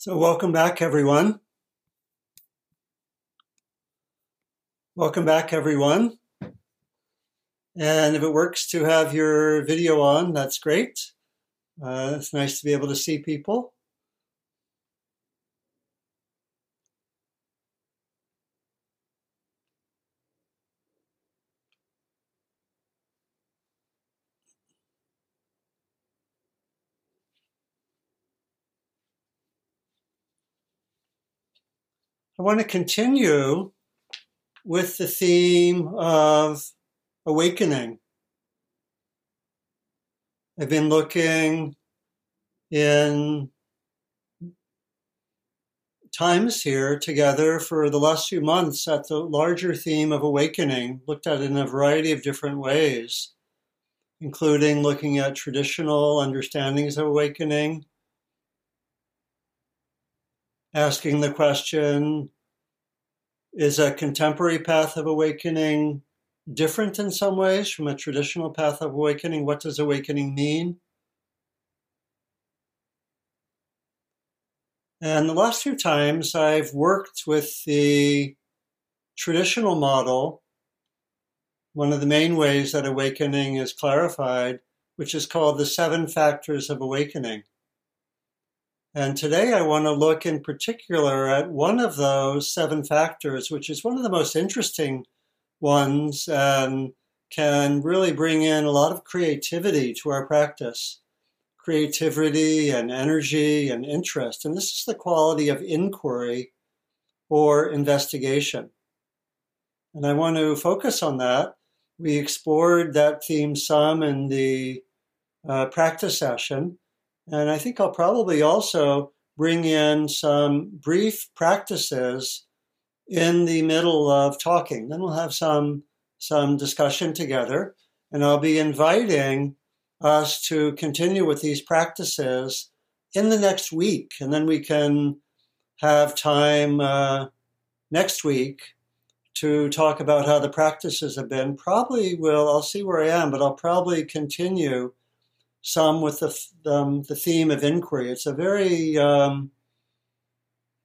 So welcome back, everyone. And if it works to have your video on, that's great. It's nice to be able to see people. I want to continue with the theme of awakening. I've been looking in times here together for the last few months at the larger theme of awakening, looked at it in a variety of different ways, including looking at traditional understandings of awakening, asking the question, is a contemporary path of awakening different in some ways from a traditional path of awakening? What does awakening mean? And the last few times I've worked with the traditional model, one of the main ways that awakening is clarified, which is called the 7 Factors of Awakening. And today I want to look in particular at one of those 7 factors, which is one of the most interesting ones and can really bring in a lot of creativity to our practice. Creativity and energy and interest. And this is the quality of inquiry or investigation. And I want to focus on that. We explored that theme some in the practice session. And I think I'll probably also bring in some brief practices in the middle of talking. Then we'll have some discussion together. And I'll be inviting us to continue with these practices in the next week. And then we can have time next week to talk about how the practices have been. I'll see where I am, but I'll probably continue some with the theme of inquiry. It's a very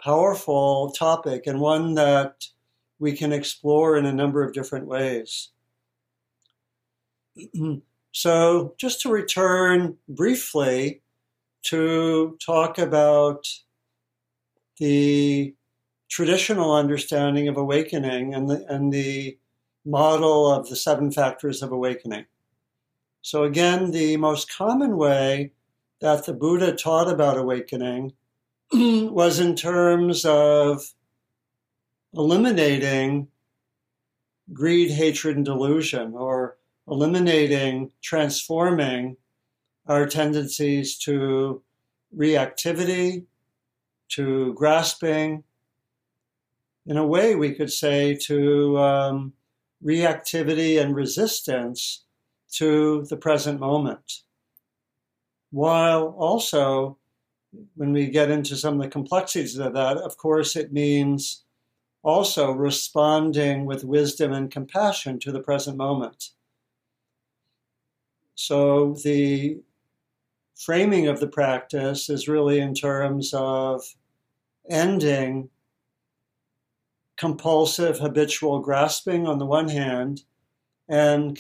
powerful topic and one that we can explore in a number of different ways. So just to return briefly to talk about the traditional understanding of awakening and the model of the 7 factors of awakening. So again, the most common way that the Buddha taught about awakening was in terms of eliminating greed, hatred, and delusion, or eliminating, transforming our tendencies to reactivity, to grasping. In a way, we could say to reactivity and resistance to the present moment, while also, when we get into some of the complexities of that, of course, it means also responding with wisdom and compassion to the present moment. So the framing of the practice is really in terms of ending compulsive, habitual grasping on the one hand, and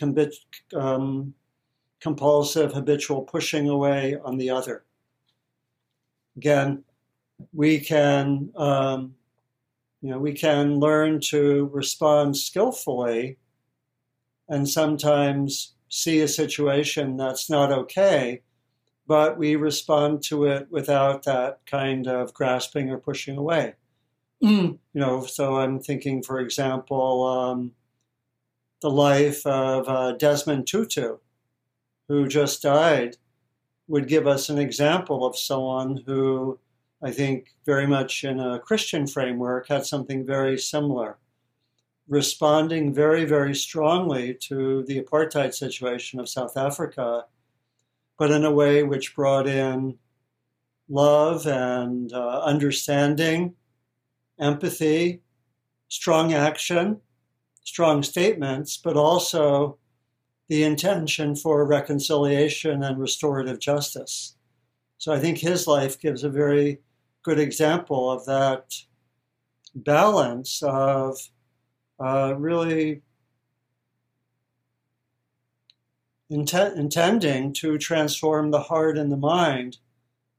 compulsive, habitual pushing away on the other. Again, we can, we can learn to respond skillfully, and sometimes see a situation that's not okay, but we respond to it without that kind of grasping or pushing away. So I'm thinking, for example, the life of Desmond Tutu, who just died, would give us an example of someone who, I think, very much in a Christian framework, had something very similar, responding very, very strongly to the apartheid situation of South Africa, but in a way which brought in love and understanding, empathy, strong action, strong statements, but also the intention for reconciliation and restorative justice. So I think his life gives a very good example of that balance of really intending to transform the heart and the mind,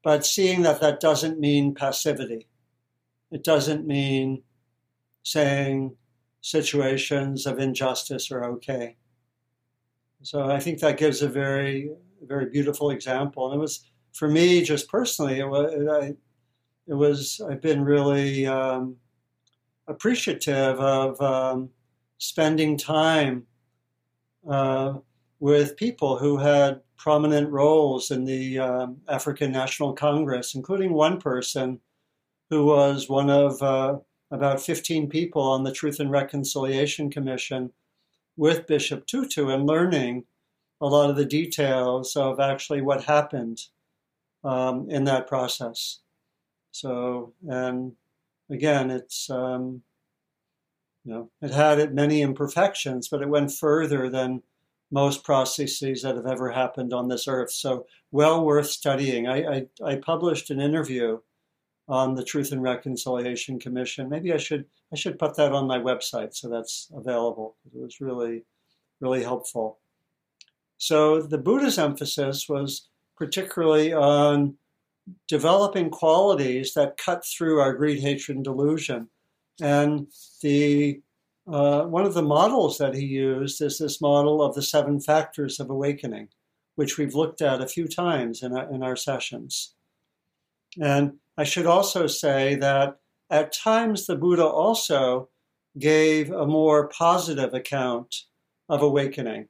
but seeing that that doesn't mean passivity. It doesn't mean saying situations of injustice are okay. So I think that gives a very, very beautiful example. And it was, for me, just personally, I've been really appreciative of spending time with people who had prominent roles in the African National Congress, including one person who was one of about 15 people on the Truth and Reconciliation Commission with Bishop Tutu, and learning a lot of the details of actually what happened in that process. So, and again, it's, you know, it had many imperfections, but it went further than most processes that have ever happened on this earth. So well worth studying. I published an interview on the Truth and Reconciliation Commission. Maybe I should put that on my website so that's available. It was really, really helpful. So the Buddha's emphasis was particularly on developing qualities that cut through our greed, hatred, and delusion. And the one of the models that he used is this model of the 7 factors of awakening, which we've looked at a few times in our sessions. And I should also say that at times the Buddha also gave a more positive account of awakening.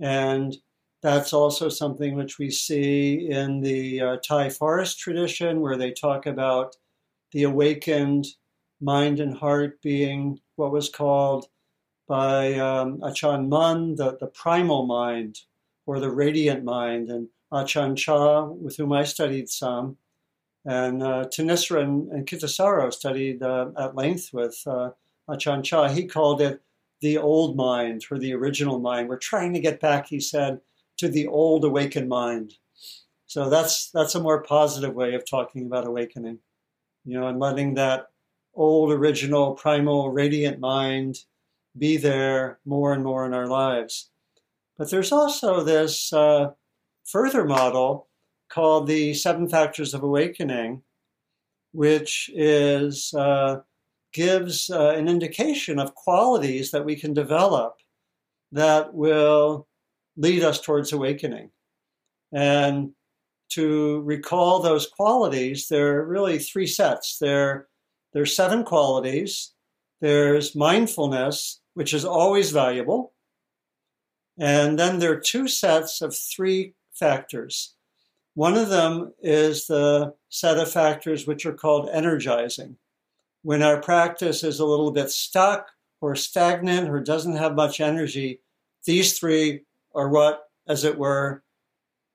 And that's also something which we see in the Thai forest tradition, where they talk about the awakened mind and heart being what was called by Ajahn Mun, the primal mind, or the radiant mind, and Ajahn Chah, with whom I studied some, and Tanisra and Kittasaro studied at length with Ajahn Chah. He called it the old mind, or the original mind. We're trying to get back, he said, to the old awakened mind. So that's a more positive way of talking about awakening, you know, and letting that old, original, primal, radiant mind be there more and more in our lives. But there's also this further model called the 7 Factors of Awakening, which is gives an indication of qualities that we can develop that will lead us towards awakening. And to recall those qualities, there are really 3 sets. There's 7 qualities. There's mindfulness, which is always valuable. And then there are 2 sets of 3 factors. One of them is the set of factors which are called energizing. When our practice is a little bit stuck or stagnant or doesn't have much energy, these 3 are what, as it were,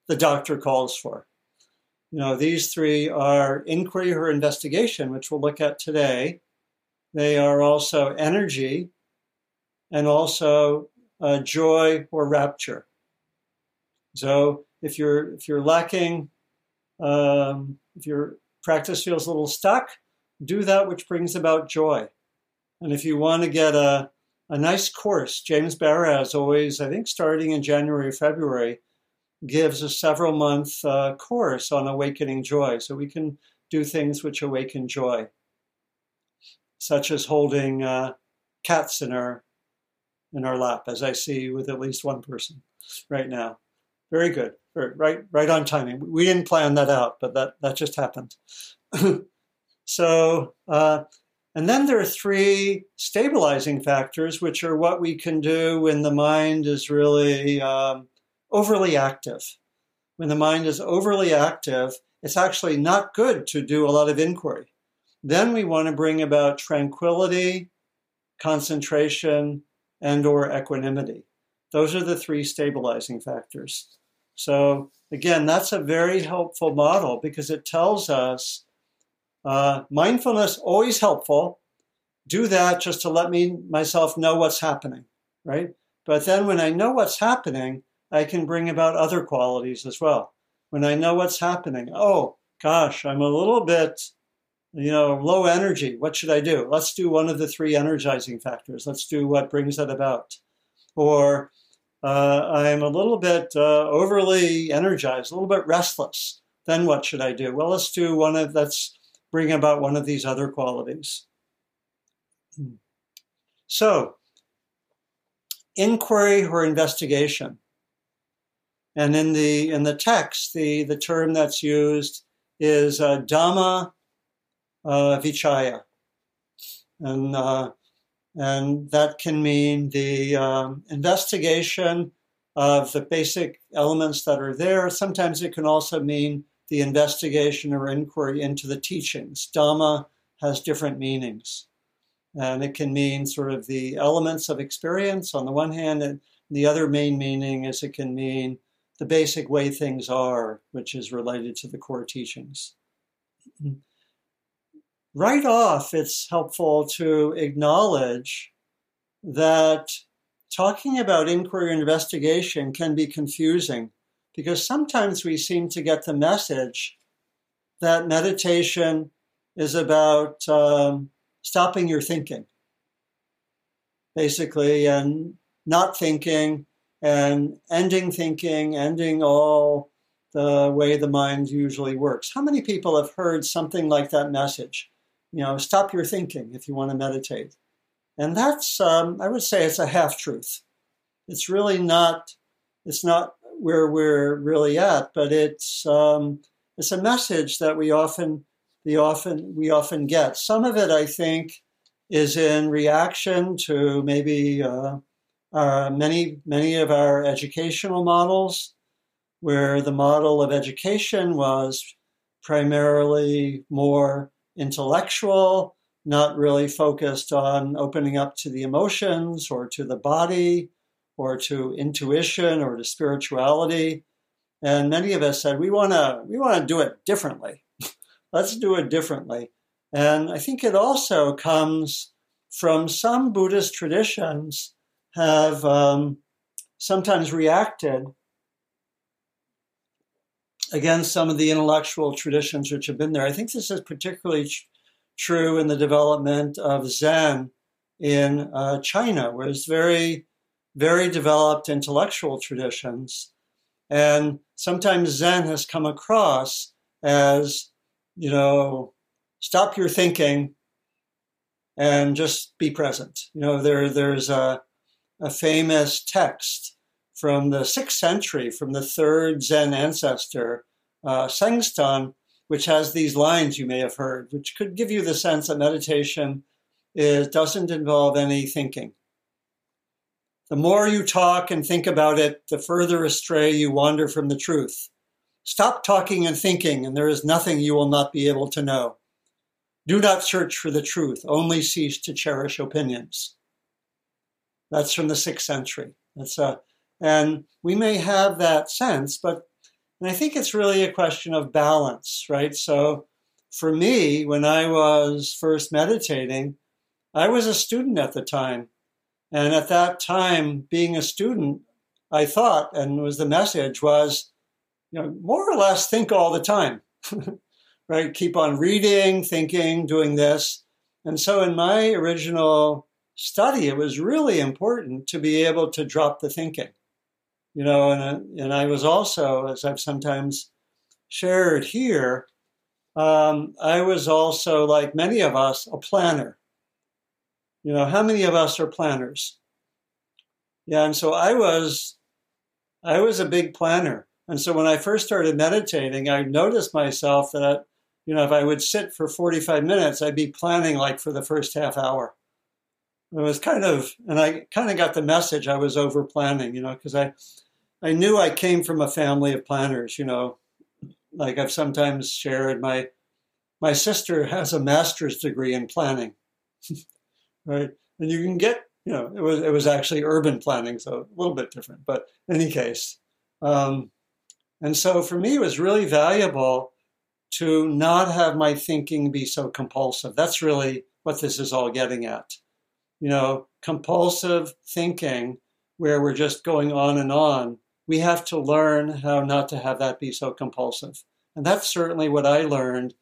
the doctor calls for. You know, these 3 are inquiry or investigation, which we'll look at today. They are also energy, and also joy or rapture. So if you're lacking, if your practice feels a little stuck, do that which brings about joy. And if you want to get a nice course, James Baraz always, I think starting in January or February, gives a several-month course on awakening joy. So we can do things which awaken joy, such as holding cats in our lap, as I see with at least one person right now. Very good. Right on timing. We didn't plan that out, but that just happened. So, and then there are 3 stabilizing factors, which are what we can do when the mind is really overly active. When the mind is overly active, it's actually not good to do a lot of inquiry. Then we want to bring about tranquility, concentration, and or equanimity. Those are the 3 stabilizing factors. So again, that's a very helpful model because it tells us mindfulness, always helpful. Do that just to let myself know what's happening, right? But then when I know what's happening, I can bring about other qualities as well. When I know what's happening, oh, gosh, I'm a little bit you know, low energy. What should I do? Let's do one of the three energizing factors. Let's do what brings that about. Or I'm a little bit overly energized, a little bit restless. Then what should I do? Well, let's do one of, let's bring about one of these other qualities. So, inquiry or investigation. And in the text, the term that's used is Dhamma Vichaya. And that can mean the investigation of the basic elements that are there. Sometimes it can also mean the investigation or inquiry into the teachings. Dhamma has different meanings. And it can mean sort of the elements of experience on the one hand, and the other main meaning is it can mean the basic way things are, which is related to the core teachings. Right off, it's helpful to acknowledge that talking about inquiry and investigation can be confusing, because sometimes we seem to get the message that meditation is about stopping your thinking, basically, and not thinking, and ending thinking, ending all the way the mind usually works. How many people have heard something like that message? You know, stop your thinking if you want to meditate. And that's, I would say it's a half-truth. It's really not, it's not where we're really at, but it's a message that we often get. Some of it, I think, is in reaction to maybe many of our educational models, where the model of education was primarily more intellectual, not really focused on opening up to the emotions or to the body or to intuition or to spirituality. And many of us said, we want to do it differently. Let's do it differently. And I think it also comes from some Buddhist traditions have sometimes reacted against some of the intellectual traditions which have been there. I think this is particularly true in the development of Zen in China, where it's very, very developed intellectual traditions. And sometimes Zen has come across as, you know, stop your thinking and just be present. You know, there's a famous text from the 6th century, from the third Zen ancestor, Sangstan, which has these lines you may have heard, which could give you the sense that meditation doesn't involve any thinking. The more you talk and think about it, the further astray you wander from the truth. Stop talking and thinking, and there is nothing you will not be able to know. Do not search for the truth, only cease to cherish opinions. That's from the 6th century. That's and we may have that sense, but and I think it's really a question of balance, right? So for me, when I was first meditating, I was a student at the time. And at that time, being a student, I thought, and was the message was, you know, more or less think all the time, right? Keep on reading, thinking, doing this. And so in my original study, it was really important to be able to drop the thinking, you know, and I was also, as I've sometimes shared here, I was also, like many of us, a planner. You know, how many of us are planners? Yeah, and so I was a big planner. And so when I first started meditating, I noticed myself that, you know, if I would sit for 45 minutes, I'd be planning like for the first half hour. It was kind of, and I kind of got the message I was over planning, you know, because I knew I came from a family of planners, you know, like I've sometimes shared, my sister has a master's degree in planning, right? And you can get, you know, it was actually urban planning, so a little bit different, but in any case. And so for me, it was really valuable to not have my thinking be so compulsive. That's really what this is all getting at. You know, compulsive thinking where we're just going on and on, we have to learn how not to have that be so compulsive. And that's certainly what I learned.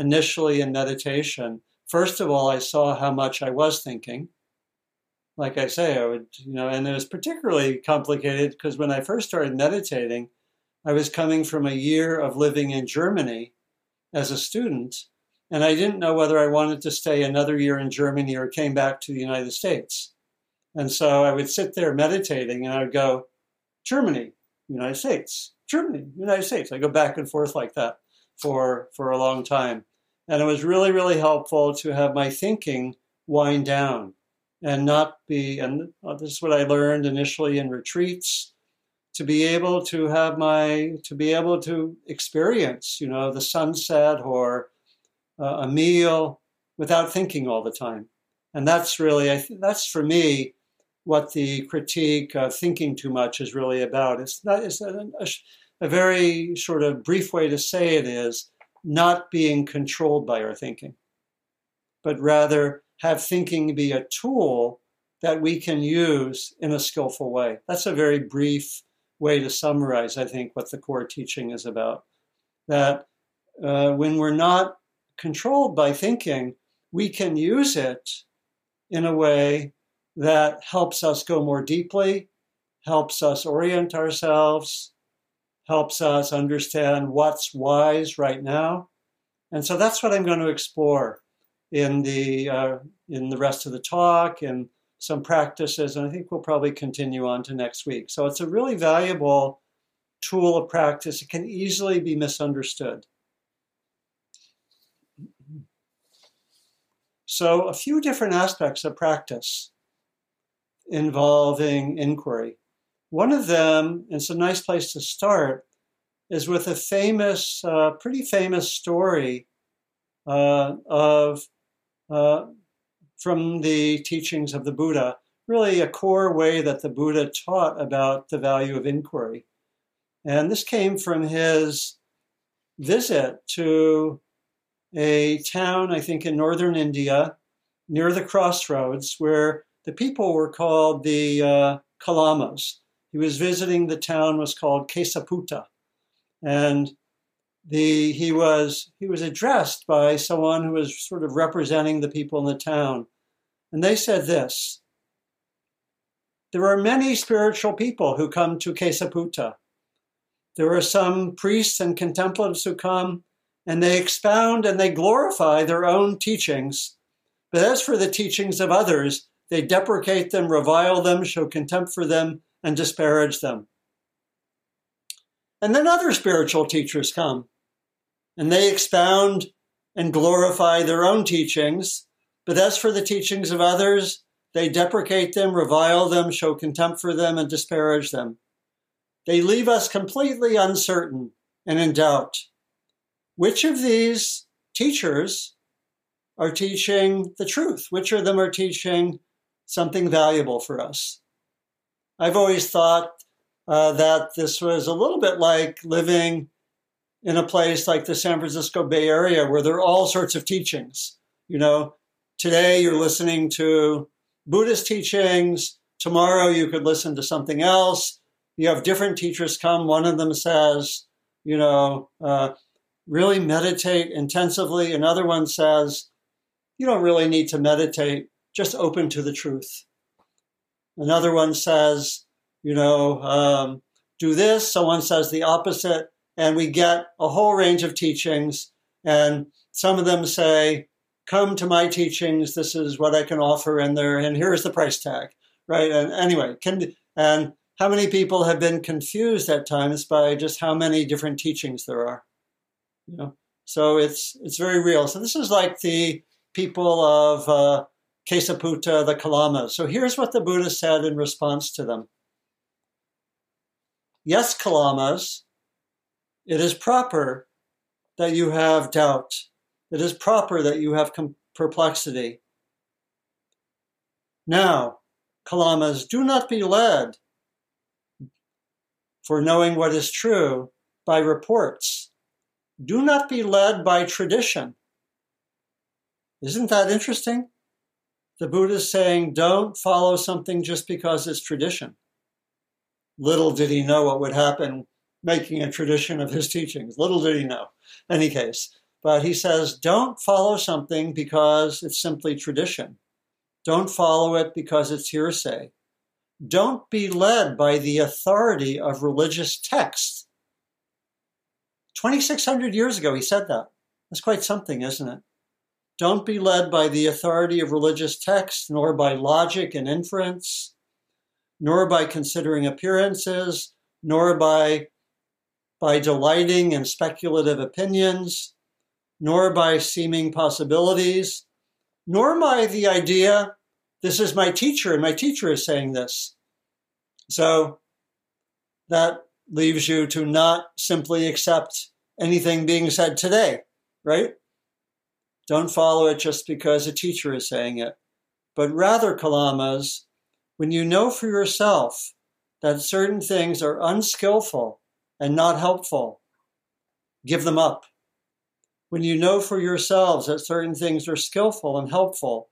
initially in meditation, first of all, I saw how much I was thinking. Like I say, I would, and it was particularly complicated because when I first started meditating, I was coming from a year of living in Germany as a student, and I didn't know whether I wanted to stay another year in Germany or came back to the United States. And so I would sit there meditating and I would go, Germany, United States, Germany, United States. I go back and forth like that for a long time. And it was really, really helpful to have my thinking wind down and not be, and this is what I learned initially in retreats, to be able to have my, to be able to experience, the sunset or a meal without thinking all the time. And that's really, that's for me, what the critique of thinking too much is really about. It's not, it's a very sort of brief way to say it is not being controlled by our thinking, but rather have thinking be a tool that we can use in a skillful way. That's a very brief way to summarize, I think, what the core teaching is about. That when we're not controlled by thinking, we can use it in a way that helps us go more deeply, helps us orient ourselves, helps us understand what's wise right now. And so that's what I'm going to explore in the rest of the talk and some practices, and I think we'll probably continue on to next week. So it's a really valuable tool of practice. It can easily be misunderstood. So a few different aspects of practice involving inquiry. One of them, and it's a nice place to start, is with a famous, pretty famous story from the teachings of the Buddha, really a core way that the Buddha taught about the value of inquiry. And this came from his visit to a town, I think, in northern India, near the crossroads, where the people were called the Kalamas. He was visiting the town was called Kesaputa. And he was addressed by someone who was sort of representing the people in the town. And they said this: there are many spiritual people who come to Kesaputa. There are some priests and contemplatives who come, and they expound and they glorify their own teachings. But as for the teachings of others, they deprecate them, revile them, show contempt for them, and disparage them. And then other spiritual teachers come, and they expound and glorify their own teachings. But as for the teachings of others, they deprecate them, revile them, show contempt for them, and disparage them. They leave us completely uncertain and in doubt. Which of these teachers are teaching the truth? Which of them are teaching something valuable for us? I've always thought that this was a little bit like living in a place like the San Francisco Bay Area, where there are all sorts of teachings. Today you're listening to Buddhist teachings. Tomorrow you could listen to something else. You have different teachers come. One of them says, really meditate intensively. Another one says, you don't really need to meditate. Just open to the truth. Another one says, do this. Someone says the opposite, and we get a whole range of teachings. And some of them say, come to my teachings. This is what I can offer in there. And here's the price tag, right? And anyway, and how many people have been confused at times by just how many different teachings there are? So it's very real. So this is like the people of Kesaputa, the Kalamas. So here's what the Buddha said in response to them. Yes, Kalamas, it is proper that you have doubt. It is proper that you have perplexity. Now, Kalamas, do not be led for knowing what is true by reports. Do not be led by tradition. Isn't that interesting? The Buddha is saying, don't follow something just because it's tradition. Little did he know what would happen making a tradition of his teachings. Little did he know. In any case, But he says, don't follow something because it's simply tradition. Don't follow it because it's hearsay. Don't be led by the authority of religious text. 2,600 years ago, he said that. That's quite something, isn't it? Don't be led by the authority of religious text, nor by logic and inference, nor by considering appearances, nor by delighting in speculative opinions, nor by seeming possibilities, nor by the idea, this is my teacher, and my teacher is saying this. So that leaves you to not simply accept anything being said today, right? Don't follow it just because a teacher is saying it. But rather, Kalamas, when you know for yourself that certain things are unskillful and not helpful, give them up. When you know for yourselves that certain things are skillful and helpful,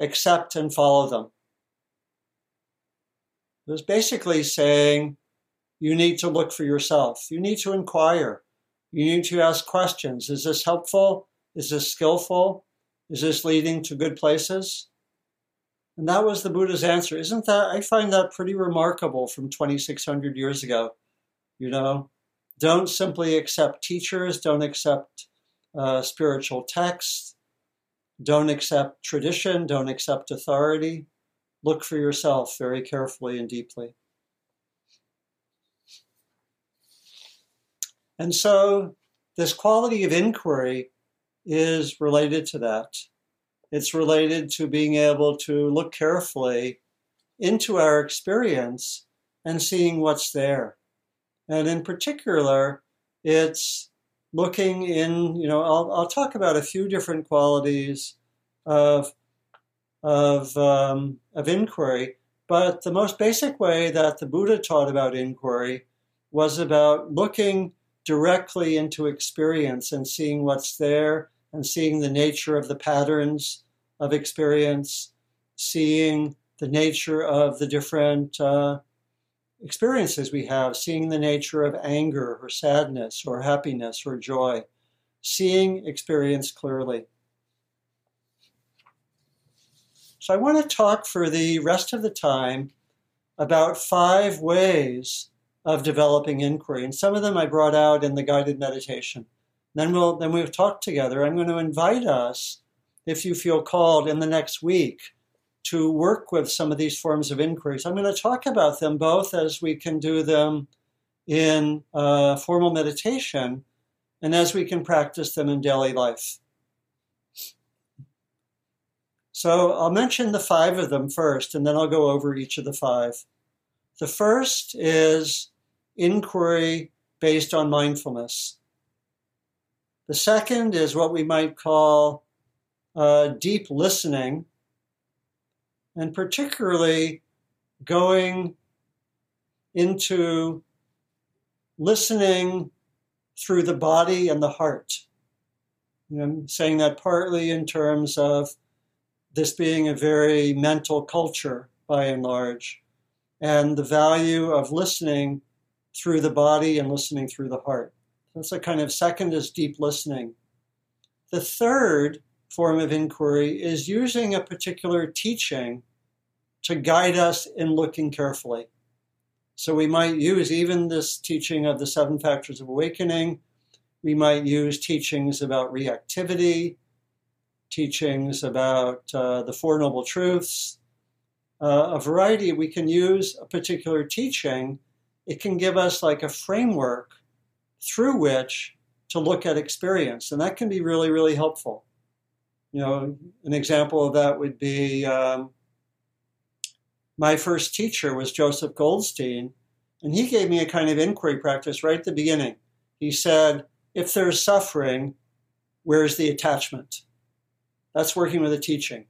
accept and follow them. It was basically saying you need to look for yourself. You need to inquire. You need to ask questions. Is this helpful? Is this skillful? Is this leading to good places? And that was the Buddha's answer. Isn't that, I find that pretty remarkable from 2,600 years ago. You know, don't simply accept teachers. Don't accept spiritual texts. Don't accept tradition. Don't accept authority. Look for yourself very carefully and deeply. And so this quality of inquiry is related to that. It's related to being able to look carefully into our experience and seeing what's there. And in particular, it's looking in, you know, I'll talk about a few different qualities of inquiry, but the most basic way that the Buddha taught about inquiry was about looking directly into experience and seeing what's there and seeing the nature of the patterns of experience, seeing the nature of the different experiences we have, seeing the nature of anger or sadness or happiness or joy, seeing experience clearly. So I want to talk for the rest of the time about 5 ways of developing inquiry. And some of them I brought out in the guided meditation. Then we'll talk together. I'm going to invite us, if you feel called, in the next week to work with some of these forms of inquiries. I'm going to talk about them both as we can do them in formal meditation and as we can practice them in daily life. So I'll mention the 5 of them first, and then I'll go over each of the 5. The first is inquiry based on mindfulness. The second is what we might call deep listening, and particularly going into listening through the body and the heart. And I'm saying that partly in terms of this being a very mental culture by and large, and the value of listening through the body and listening through the heart. That's a kind of second is deep listening. The third form of inquiry is using a particular teaching to guide us in looking carefully. So we might use even this teaching of the 7 Factors of Awakening. We might use teachings about reactivity, teachings about the Four Noble Truths, a variety. We can use a particular teaching. It can give us like a framework through which to look at experience. And that can be really, really helpful. You know, an example of that would be my first teacher was Joseph Goldstein, and he gave me a kind of inquiry practice right at the beginning. He said, if there's suffering, where's the attachment? That's working with a teaching.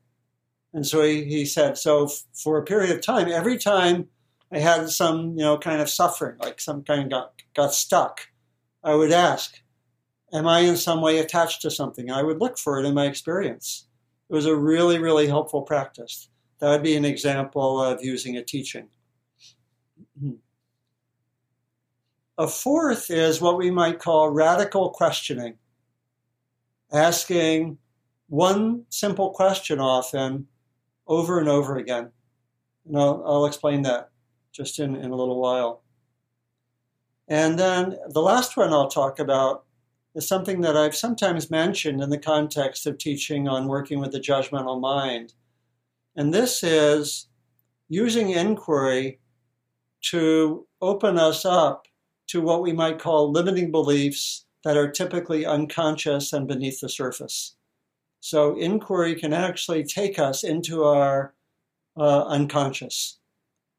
And so he said, so for a period of time, every time I had some, you know, kind of suffering, like some kind of got stuck, I would ask, am I in some way attached to something? I would look for it in my experience. It was a really, really helpful practice. That would be an example of using a teaching. A fourth is what we might call radical questioning. asking one simple question often over and over again. And I'll explain that just in a little while. And then the last one I'll talk about is something that I've sometimes mentioned in the context of teaching on working with the judgmental mind. And this is using inquiry to open us up to what we might call limiting beliefs that are typically unconscious and beneath the surface. So inquiry can actually take us into our unconscious.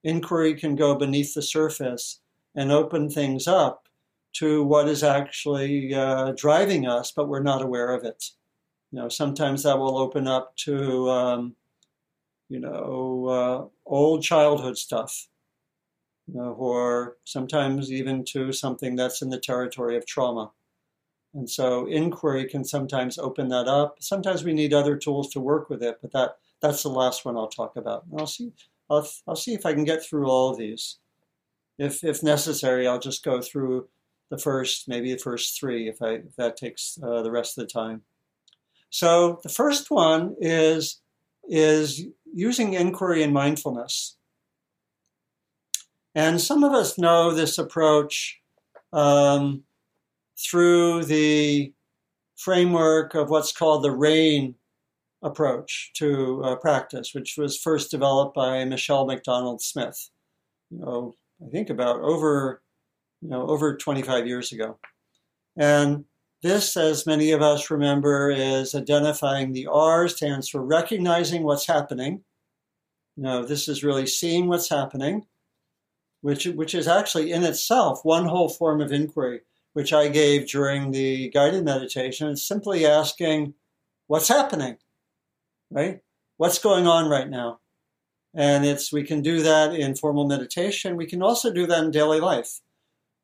Inquiry can go beneath the surface and open things up to what is actually driving us, but we're not aware of it. You know, sometimes that will open up to, old childhood stuff, or sometimes even to something that's in the territory of trauma. And so inquiry can sometimes open that up. Sometimes we need other tools to work with it, but that's the last one I'll talk about. And I'll see if I can get through all of these. If necessary, I'll just go through the first three if that takes the rest of the time. So the first one is using inquiry and mindfulness. And some of us know this approach through the framework of what's called the RAIN approach to practice, which was first developed by Michelle McDonald-Smith, I think about over 25 years ago. And this, as many of us remember, is identifying the R stands for recognizing what's happening. This is really seeing what's happening, which is actually in itself one whole form of inquiry, which I gave during the guided meditation. It's simply asking, what's happening, right? What's going on right now? And we can do that in formal meditation. We can also do that in daily life.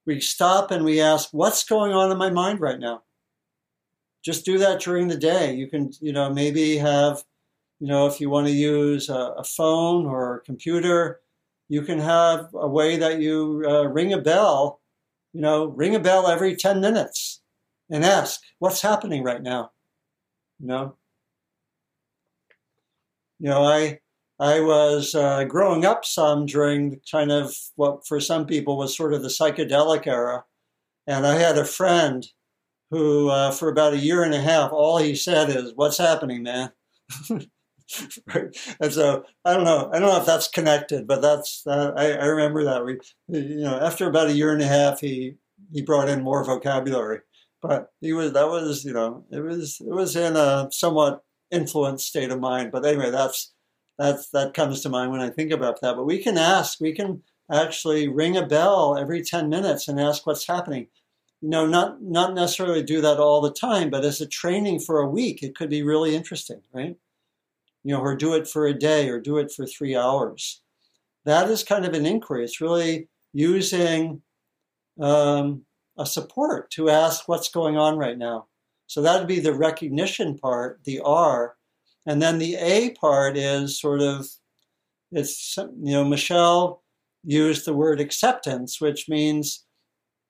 We stop and we ask, what's going on in my mind right now? Just do that during the day. You can, maybe have, if you want to use a phone or a computer, you can have a way that you ring a bell every 10 minutes and ask, what's happening right now? I was growing up some during kind of what for some people was sort of the psychedelic era. And I had a friend who for about 1.5 years, all he said is, what's happening, man? Right? And so I don't know if that's connected, but that's, I remember that. After about 1.5 years, he brought in more vocabulary, but it was in a somewhat influenced state of mind. But anyway, that comes to mind when I think about that. But we can actually ring a bell every 10 minutes and ask what's happening. Not necessarily do that all the time, but as a training for a week, it could be really interesting, right? Or do it for a day or do it for 3 hours. That is kind of an inquiry. It's really using a support to ask what's going on right now. So that would be the recognition part, the R. And then the A part is sort of, Michelle used the word acceptance, which means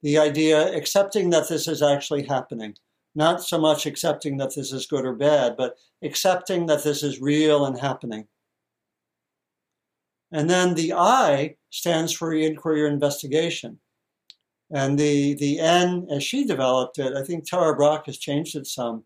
the idea accepting that this is actually happening. Not so much accepting that this is good or bad, but accepting that this is real and happening. And then the I stands for inquiry or investigation. And the N, as she developed it, I think Tara Brach has changed it some.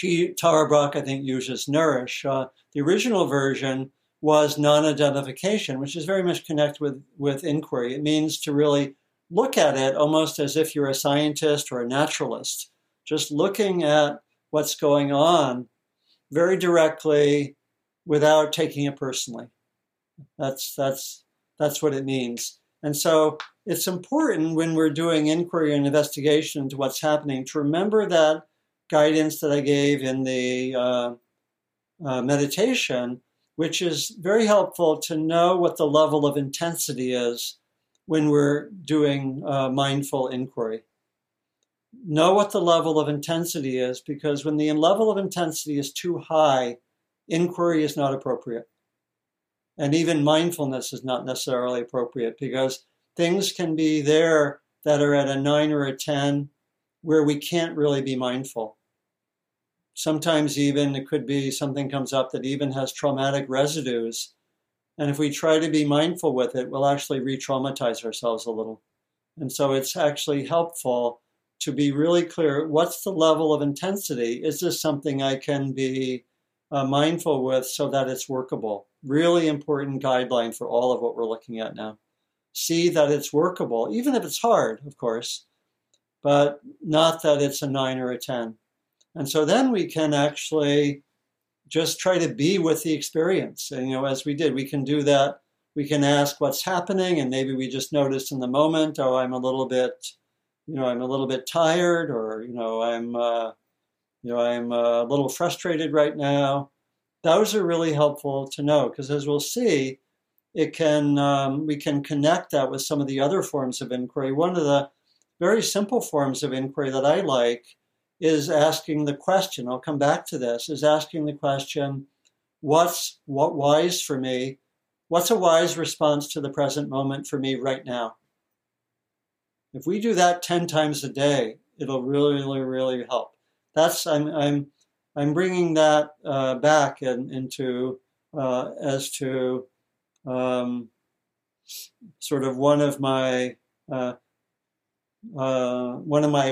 Tara Brach, I think, uses nourish. The original version was non-identification, which is very much connected with inquiry. It means to really look at it almost as if you're a scientist or a naturalist, just looking at what's going on very directly without taking it personally. That's what it means. And so it's important when we're doing inquiry and investigation into what's happening to remember that guidance that I gave in the meditation, which is very helpful to know what the level of intensity is when we're doing mindful inquiry. Know what the level of intensity is, because when the level of intensity is too high, inquiry is not appropriate. And even mindfulness is not necessarily appropriate, because things can be there that are at a 9 or a 10 where we can't really be mindful. Sometimes even it could be something comes up that even has traumatic residues. And if we try to be mindful with it, we'll actually re-traumatize ourselves a little. And so it's actually helpful to be really clear, what's the level of intensity? Is this something I can be mindful with so that it's workable? Really important guideline for all of what we're looking at now. See that it's workable, even if it's hard, of course, but not that it's a 9 or a 10. And so then we can actually just try to be with the experience. And, you know, as we did, we can do that. We can ask what's happening, and maybe we just notice in the moment, oh, I'm a little bit tired, or, I'm a little frustrated right now. Those are really helpful to know, because as we'll see, it can, we can connect that with some of the other forms of inquiry. One of the very simple forms of inquiry that I like is asking the question, I'll come back to this, is asking the question, what's wise for me? What's a wise response to the present moment for me right now? If we do that 10 times a day, it'll really, really help. That's, I'm bringing that back into sort of one of my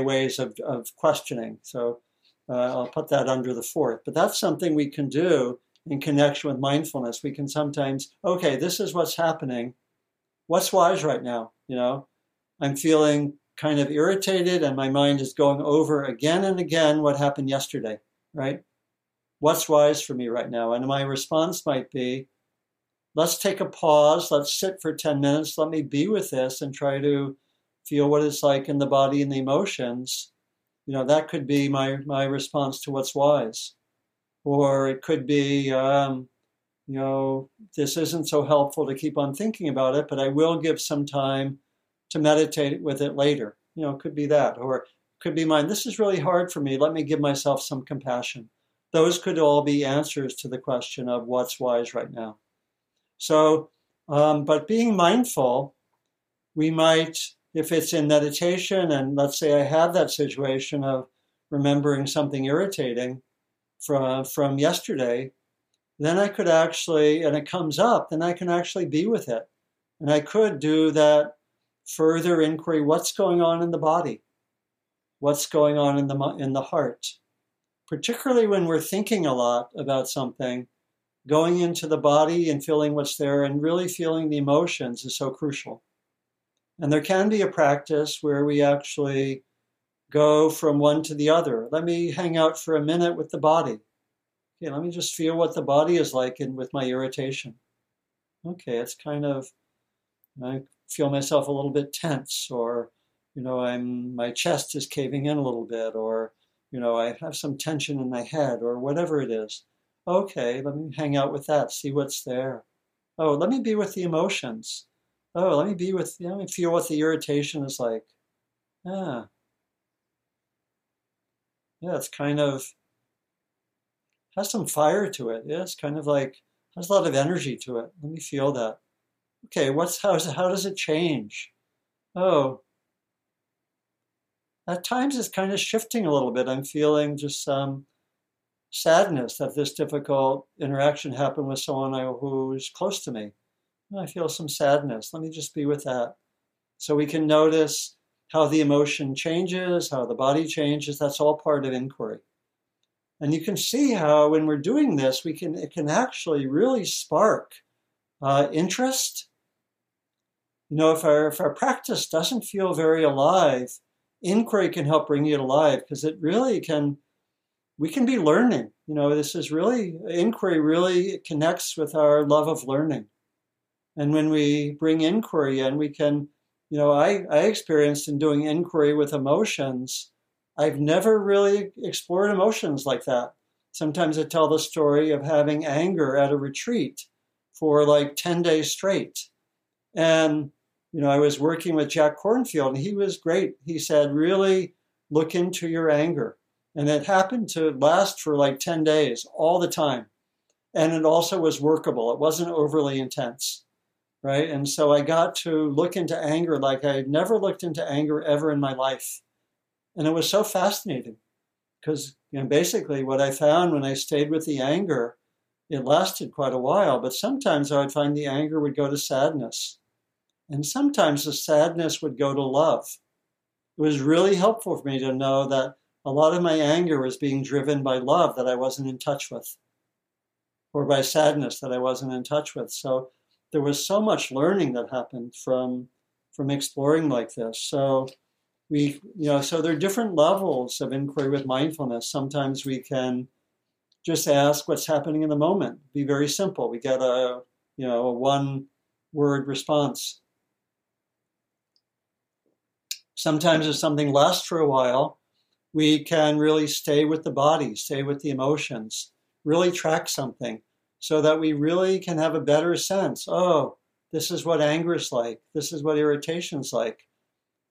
ways of questioning. So I'll put that under the fourth. But that's something we can do in connection with mindfulness. We can sometimes, okay, this is what's happening. What's wise right now? You know, I'm feeling kind of irritated and my mind is going over again and again what happened yesterday, right? What's wise for me right now? And my response might be, let's take a pause. Let's sit for 10 minutes. Let me be with this and try to feel what it's like in the body and the emotions. You know, that could be my response to what's wise. Or it could be, this isn't so helpful to keep on thinking about it, but I will give some time to meditate with it later. You know, it could be that. Or it could be mine, this is really hard for me. Let me give myself some compassion. Those could all be answers to the question of what's wise right now. So, but being mindful, we might, if it's in meditation, and let's say I have that situation of remembering something irritating from yesterday, then I could actually, and it comes up, then I can actually be with it. And I could do that further inquiry, what's going on in the body? What's going on in the heart? Particularly when we're thinking a lot about something, going into the body and feeling what's there and really feeling the emotions is so crucial. And there can be a practice where we actually go from one to the other. Let me hang out for a minute with the body. Okay, let me just feel what the body is like with my irritation. Okay, it's kind of, I feel myself a little bit tense, or, you know, my chest is caving in a little bit, or, you know, I have some tension in my head, or whatever it is. Okay, let me hang out with that, see what's there. Oh, let me be with the emotions. Oh, let me be with, let me feel what the irritation is like. Ah. Yeah, it's kind of, has some fire to it. Yeah, it's kind of like, has a lot of energy to it. Let me feel that. Okay, how does it change? Oh, at times it's kind of shifting a little bit. I'm feeling just some sadness that this difficult interaction happened with someone who's close to me. I feel some sadness. Let me just be with that. So we can notice how the emotion changes, how the body changes. That's all part of inquiry. And you can see how when we're doing this, it can actually really spark interest. You know, if our practice doesn't feel very alive, inquiry can help bring it alive, because it really can, we can be learning. You know, inquiry really connects with our love of learning. And when we bring inquiry in, we can, you know, I experienced in doing inquiry with emotions, I've never really explored emotions like that. Sometimes I tell the story of having anger at a retreat for like 10 days straight. And, you know, I was working with Jack Kornfield, and he was great. He said, really look into your anger. And it happened to last for like 10 days all the time. And it also was workable. It wasn't overly intense. Right? And so I got to look into anger like I had never looked into anger ever in my life. And it was so fascinating, because, you know, basically what I found when I stayed with the anger, it lasted quite a while, but sometimes I would find the anger would go to sadness. And sometimes the sadness would go to love. It was really helpful for me to know that a lot of my anger was being driven by love that I wasn't in touch with, or by sadness that I wasn't in touch with. So there was so much learning that happened from exploring like this. So we, you know, so there are different levels of inquiry with mindfulness. Sometimes we can just ask what's happening in the moment. Be very simple. We get a, you know, a one-word response. Sometimes if something lasts for a while, we can really stay with the body, stay with the emotions, really track something so that we really can have a better sense. Oh, this is what anger is like. This is what irritation is like.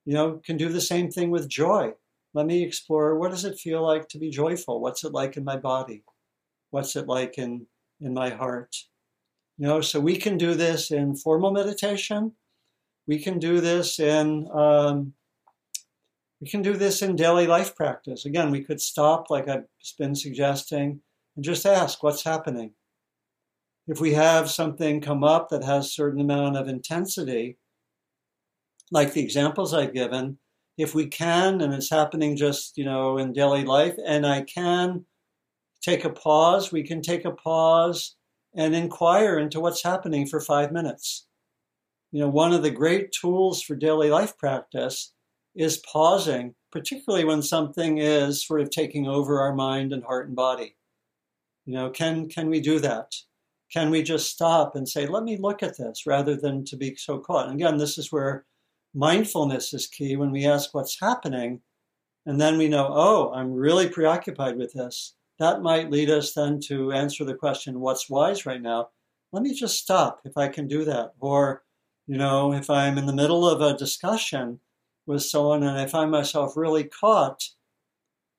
You know, can do the same thing with joy. Let me explore, what does it feel like to be joyful? What's it like in my body? What's it like in my heart? You know, so we can do this in formal meditation. We can do this in... we can do this in daily life practice. Again, we could stop, like I've been suggesting, and just ask what's happening. If we have something come up that has a certain amount of intensity, like the examples I've given, if we can, and it's happening just, you know, in daily life, and I can take a pause, we can take a pause and inquire into what's happening for 5 minutes. You know, one of the great tools for daily life practice is pausing, particularly when something is sort of taking over our mind and heart and body. You know, can we do that? Can we just stop and say, let me look at this, rather than to be so caught? And again, this is where mindfulness is key, when we ask what's happening, and then we know, oh, I'm really preoccupied with this. That might lead us then to answer the question, what's wise right now? Let me just stop if I can do that. Or, you know, if I'm in the middle of a discussion with someone and I find myself really caught,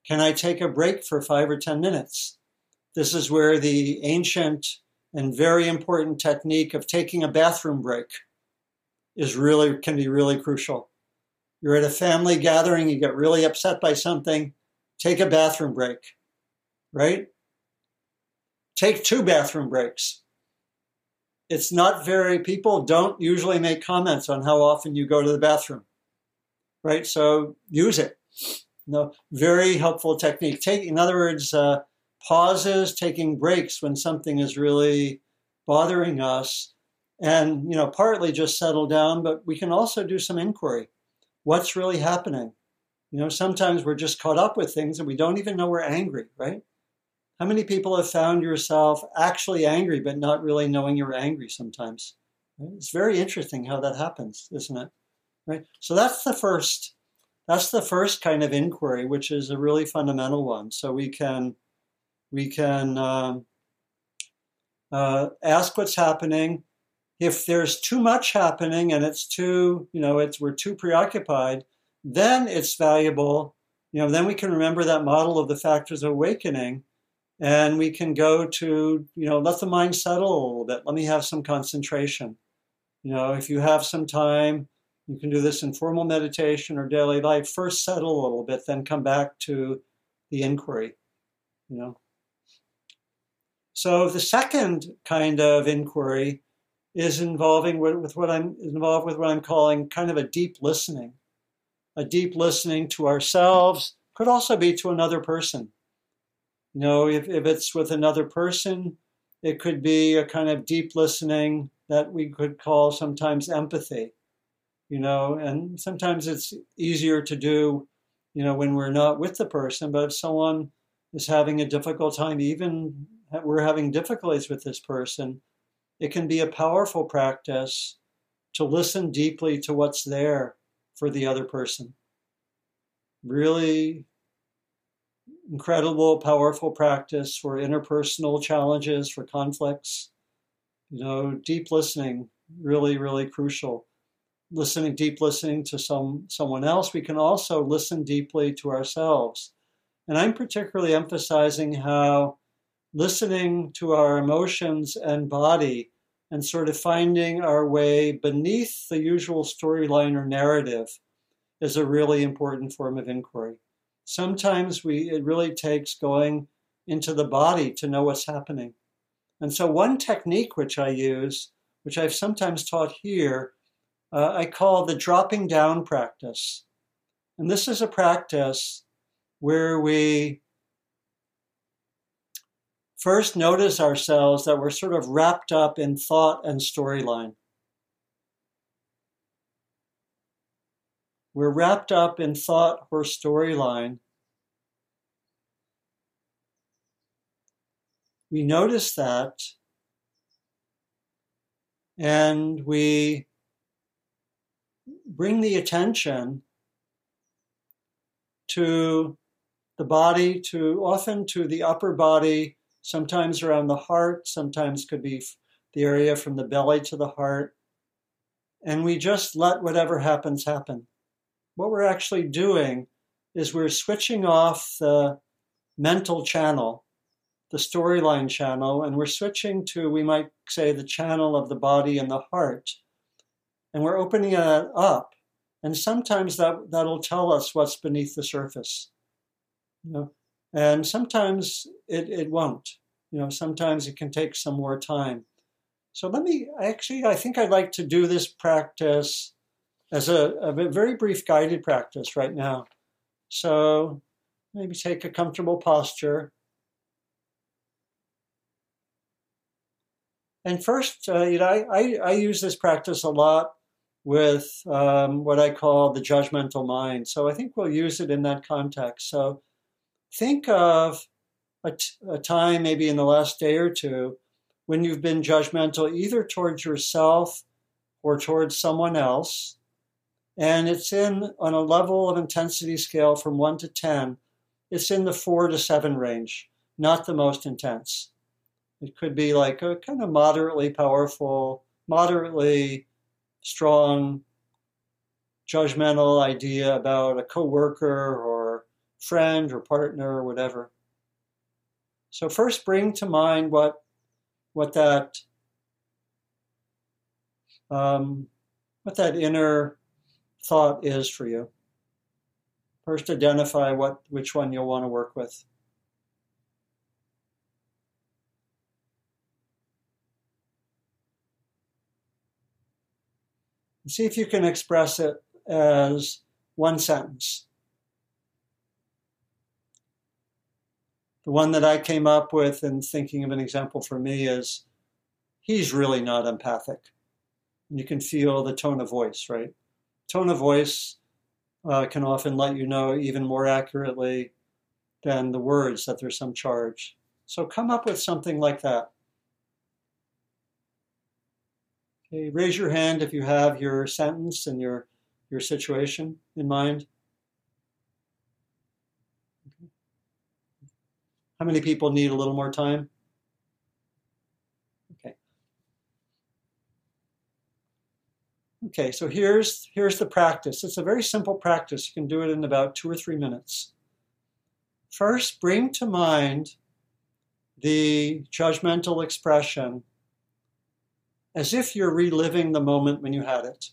can I take a break for 5 or 10 minutes? This is where the ancient and very important technique of taking a bathroom break is really, can be really crucial. You're at a family gathering, you get really upset by something, take a bathroom break, right? Take 2 bathroom breaks. It's not very, people don't usually make comments on how often you go to the bathroom. Right, so use it. No, very helpful technique. In other words, pauses, taking breaks when something is really bothering us, and, you know, partly just settle down. But we can also do some inquiry. What's really happening? You know, sometimes we're just caught up with things and we don't even know we're angry. Right? How many people have found yourself actually angry but not really knowing you're angry sometimes? Right? It's very interesting how that happens, isn't it? Right? So that's the first kind of inquiry, which is a really fundamental one. So we can ask what's happening. If there's too much happening and it's too, you know, we're too preoccupied, then it's valuable. You know, then we can remember that model of the factors of awakening, and we can go to, you know, let the mind settle a little bit. Let me have some concentration. You know, if you have some time, you can do this in formal meditation or daily life. First settle a little bit, then come back to the inquiry, you know. So the second kind of inquiry is involved with what I'm calling kind of a deep listening to ourselves, could also be to another person. You know, if it's with another person, it could be a kind of deep listening that we could call sometimes empathy. You know, and sometimes it's easier to do, you know, when we're not with the person, but if someone is having a difficult time, even we're having difficulties with this person, it can be a powerful practice to listen deeply to what's there for the other person. Really incredible, powerful practice for interpersonal challenges, for conflicts. You know, deep listening, really, really crucial. Listening, deep listening to someone else. We can also listen deeply to ourselves. And I'm particularly emphasizing how listening to our emotions and body and sort of finding our way beneath the usual storyline or narrative is a really important form of inquiry. Sometimes it really takes going into the body to know what's happening. And so one technique which I use, which I've sometimes taught here, I call the dropping down practice. And this is a practice where we first notice ourselves that we're sort of wrapped up in thought and storyline. We're wrapped up in thought or storyline. We notice that, and we bring the attention to the body, often to the upper body, sometimes around the heart, sometimes could be the area from the belly to the heart. And we just let whatever happens happen. What we're actually doing is we're switching off the mental channel, the storyline channel, and we're switching to, we might say, the channel of the body and the heart. And we're opening that up. And sometimes that'll tell us what's beneath the surface. You know? And sometimes it won't. You know, sometimes it can take some more time. So I think I'd like to do this practice as a very brief guided practice right now. So maybe take a comfortable posture. And first, I use this practice a lot with what I call the judgmental mind. So I think we'll use it in that context. So think of a time, maybe in the last day or two, when you've been judgmental either towards yourself or towards someone else. And it's on a level of intensity scale from 1 to 10, it's in the 4 to 7 range, not the most intense. It could be like a kind of moderately powerful, moderately strong judgmental idea about a coworker or friend or partner or whatever. So first bring to mind what that inner thought is for you. First identify which one you'll want to work with. And see if you can express it as one sentence. The one that I came up with in thinking of an example for me is, he's really not empathic. And you can feel the tone of voice, right? Tone of voice can often let you know even more accurately than the words that there's some charge. So come up with something like that. Okay, raise your hand if you have your sentence and your situation in mind. Okay. How many people need a little more time? Okay, so here's the practice. It's a very simple practice. You can do it in about 2 or 3 minutes. First, bring to mind the judgmental expression as if you're reliving the moment when you had it.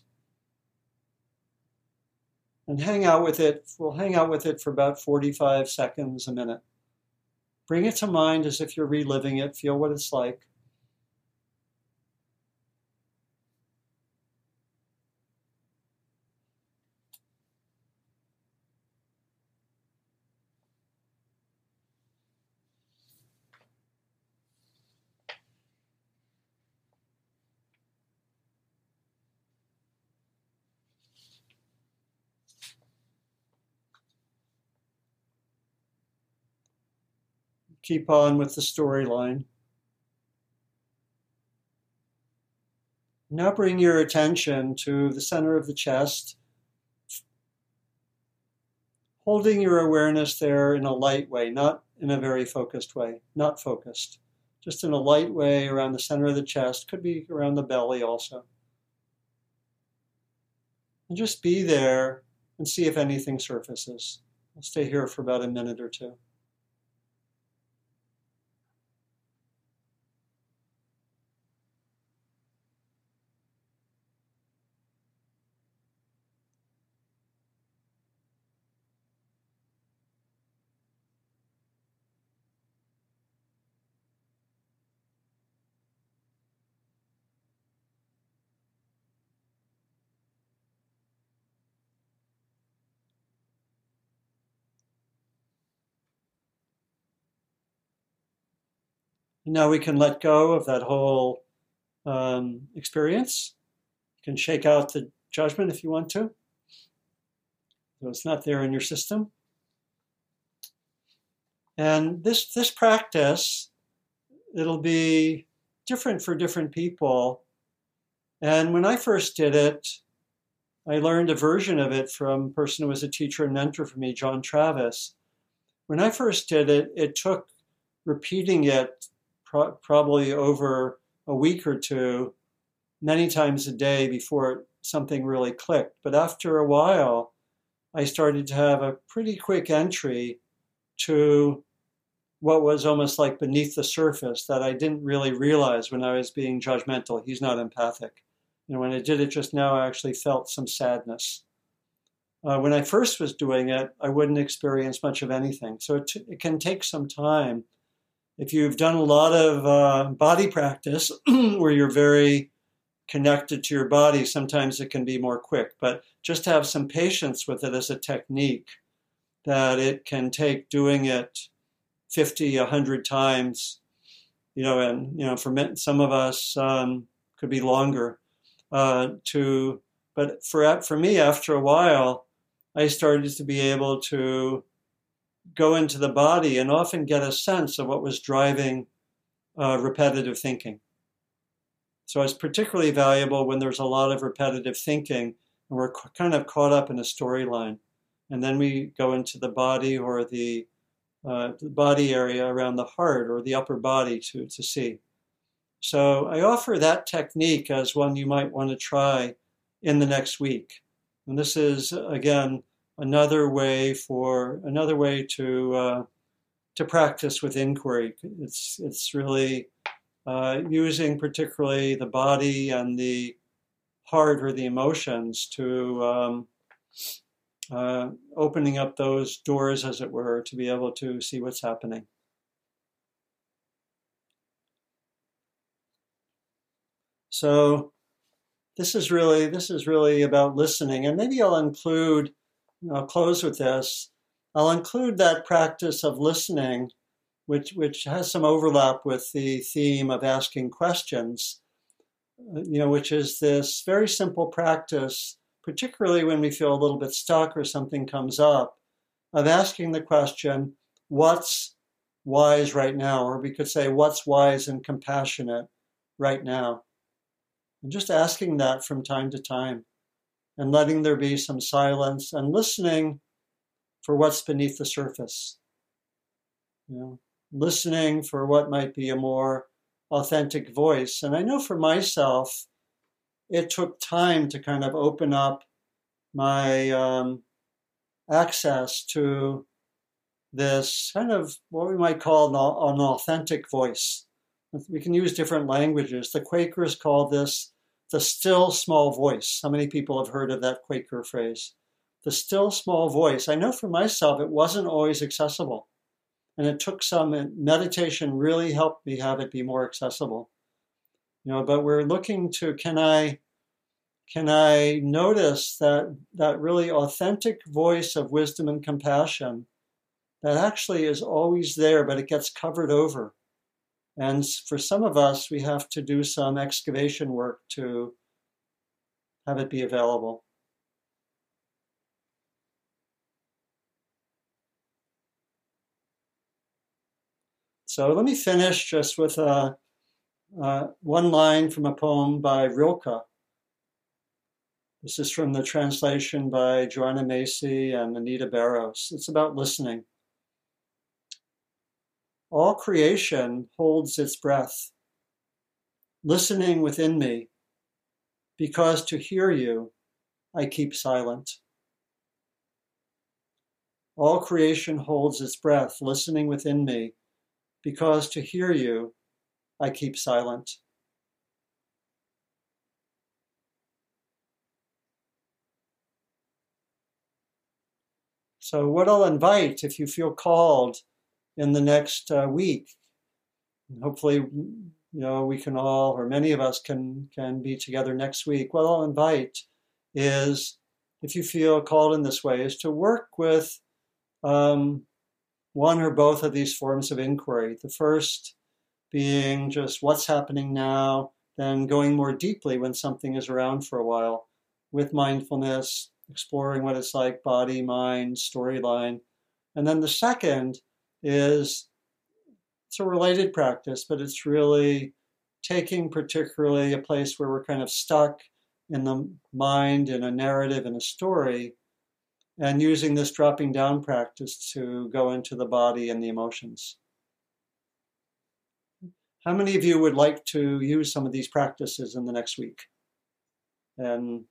And hang out with it. We'll hang out with it for about 45 seconds, a minute. Bring it to mind as if you're reliving it. Feel what it's like. Keep on with the storyline. Now bring your attention to the center of the chest, holding your awareness there in a light way, not in a very focused way, not focused, just in a light way around the center of the chest, could be around the belly also. And just be there and see if anything surfaces. I'll stay here for about a minute or two. Now we can let go of that whole experience. You can shake out the judgment if you want to. So it's not there in your system. And this practice, it'll be different for different people. And when I first did it, I learned a version of it from a person who was a teacher and mentor for me, John Travis. When I first did it, it took repeating it probably over a week or two, many times a day before something really clicked. But after a while, I started to have a pretty quick entry to what was almost like beneath the surface that I didn't really realize when I was being judgmental. He's not empathic. And when I did it just now, I actually felt some sadness. When I first was doing it, I wouldn't experience much of anything. So it can take some time. If you've done a lot of body practice where you're very connected to your body, sometimes it can be more quick. But just have some patience with it as a technique, that it can take doing it 50, 100 times, and, for some of us, could be longer. But for me, after a while, I started to be able to go into the body and often get a sense of what was driving repetitive thinking. So it's particularly valuable when there's a lot of repetitive thinking and we're kind of caught up in a storyline. And then we go into the body or the body area around the heart or the upper body to see. So I offer that technique as one you might want to try in the next week. And this is, again, another way to practice with inquiry. It's really using particularly the body and the heart or the emotions to opening up those doors, as it were, to be able to see what's happening. So this is really about listening. And maybe I'll include, I'll close with this. I'll include that practice of listening, which has some overlap with the theme of asking questions, which is this very simple practice, particularly when we feel a little bit stuck or something comes up, of asking the question, what's wise right now? Or we could say, what's wise and compassionate right now? And just asking that from time to time and letting there be some silence and listening for what's beneath the surface. Listening for what might be a more authentic voice. And I know for myself, it took time to kind of open up my access to this kind of what we might call an authentic voice. We can use different languages. The Quakers call this the still small voice. How many people have heard of that Quaker phrase? The still small voice. I know for myself, it wasn't always accessible. And it took meditation really helped me have it be more accessible. But we're looking to, can I notice that really authentic voice of wisdom and compassion that actually is always there, but it gets covered over. And for some of us, we have to do some excavation work to have it be available. So let me finish just with one line from a poem by Rilke. This is from the translation by Joanna Macy and Anita Barrows. It's about listening. All creation holds its breath, listening within me, because to hear you, I keep silent. All creation holds its breath, listening within me, because to hear you, I keep silent. So what I'll invite, if you feel called, in the next week. And hopefully, we can all, or many of us can be together next week. What I'll invite is, if you feel called in this way, is to work with one or both of these forms of inquiry. The first being just what's happening now, then going more deeply when something is around for a while with mindfulness, exploring what it's like, body, mind, storyline. And then the second is, it's a related practice, but it's really taking particularly a place where we're kind of stuck in the mind, in a narrative, in a story, and using this dropping down practice to go into the body and the emotions. How many of you would like to use some of these practices in the next week? And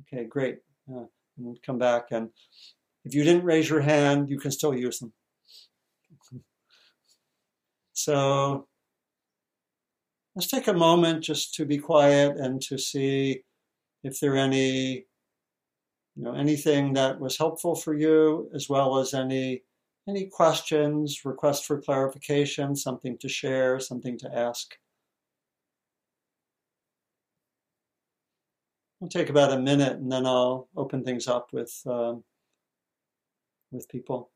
okay, great. We'll come back. And if you didn't raise your hand, you can still use them. So let's take a moment just to be quiet and to see if there are any, anything that was helpful for you, as well as any questions, requests for clarification, something to share, something to ask. We'll take about a minute, and then I'll open things up with people.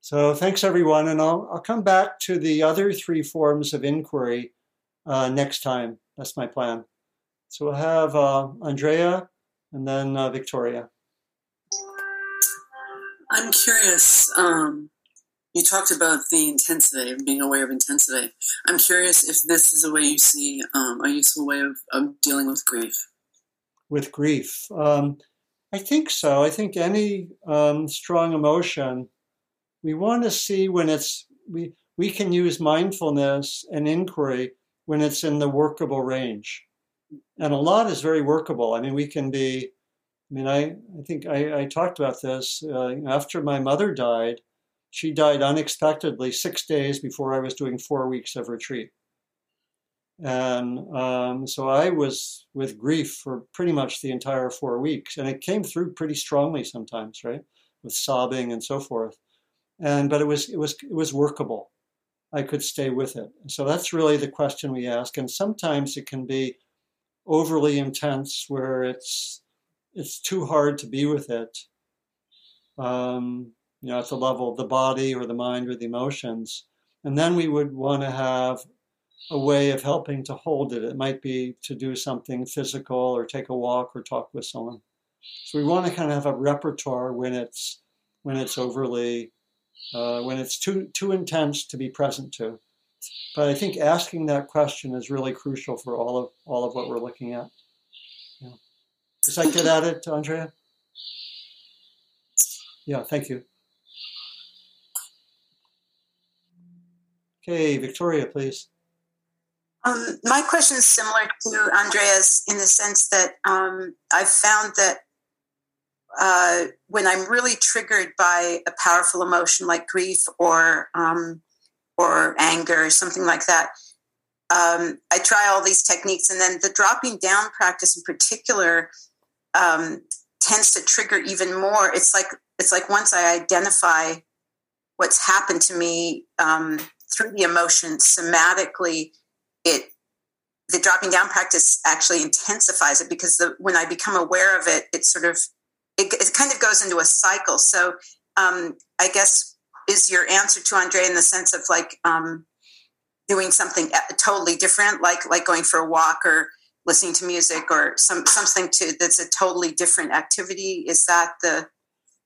So thanks, everyone, and I'll come back to the other three forms of inquiry next time. That's my plan. So we'll have Andrea and then Victoria. I'm curious. You talked about the intensity, being aware of intensity. I'm curious if this is a way you see a useful way of dealing with grief. With grief? I think so. I think any strong emotion, we want to see when it's, we can use mindfulness and inquiry when it's in the workable range. And a lot is very workable. I mean, we can be, I think I talked about this. After my mother died, she died unexpectedly 6 days before I was doing 4 weeks of retreat. And so I was with grief for pretty much the entire 4 weeks. And it came through pretty strongly sometimes, right? With sobbing and so forth. But it was workable. I could stay with it. So that's really the question we ask. And sometimes it can be overly intense, where it's too hard to be with it. At the level of the body or the mind or the emotions. And then we would want to have a way of helping to hold it. It might be to do something physical, or take a walk, or talk with someone. So we want to kind of have a repertoire when it's overly. When it's too intense to be present to. But I think asking that question is really crucial for all of what we're looking at. Yeah. Does that get at it, Andrea? Yeah, thank you. Okay, Victoria, please. My question is similar to Andrea's in the sense that I've found that when I'm really triggered by a powerful emotion like grief or anger or something like that, I try all these techniques, and then the dropping down practice in particular tends to trigger even more. It's like once I identify what's happened to me through the emotion somatically, the dropping down practice actually intensifies it, because when I become aware of it, it kind of goes into a cycle. So I guess is your answer to Andrea in the sense of doing something totally different, like going for a walk or listening to music or something that's a totally different activity. Is that the?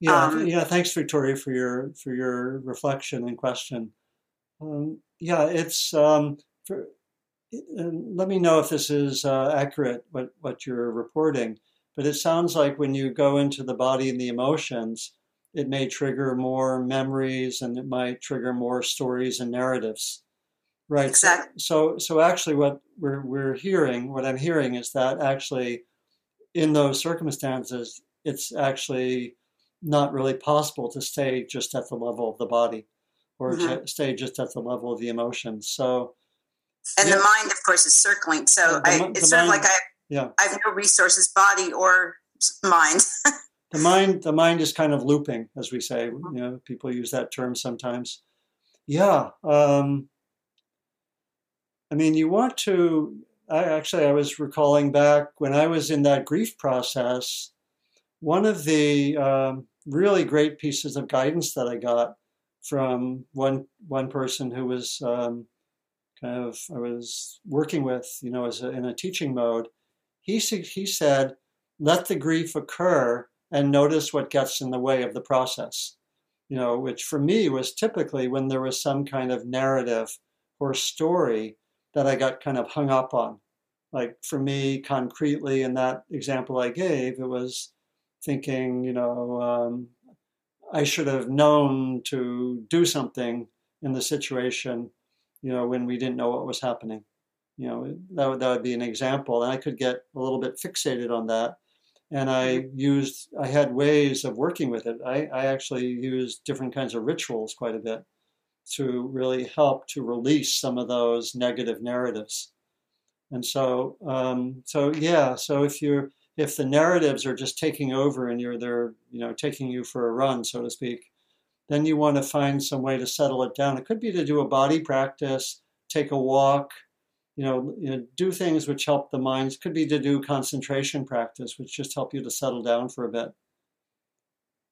Yeah. Thanks, Victoria, for your reflection and question. It's. Let me know if this is accurate, what you're reporting. But it sounds like when you go into the body and the emotions, it may trigger more memories, and it might trigger more stories and narratives, right? Exactly. So actually, what I'm hearing, is that actually, in those circumstances, it's actually not really possible to stay just at the level of the body, or mm-hmm. to stay just at the level of the emotions. So And the mind, of course, is circling. So it's sort of like I have no resources, body or mind. The mind is kind of looping, as we say. You know, people use that term sometimes. Yeah. I mean, you want to... I was recalling back when I was in that grief process, one of the really great pieces of guidance that I got from one person who was... I was working with, you know, in a teaching mode, he said, let the grief occur and notice what gets in the way of the process, you know, which for me was typically when there was some kind of narrative or story that I got kind of hung up on. Like for me, concretely, in that example I gave, it was thinking, you know, I should have known to do something in the situation, you know, when we didn't know what was happening. You know, that would be an example. And I could get a little bit fixated on that. And I had ways of working with it. I actually used different kinds of rituals quite a bit to really help to release some of those negative narratives. And so, if the narratives are just taking over and they're, you know, taking you for a run, so to speak, then you want to find some way to settle it down. It could be to do a body practice, take a walk, you know, do things which help the mind. It could be to do concentration practice, which just help you to settle down for a bit.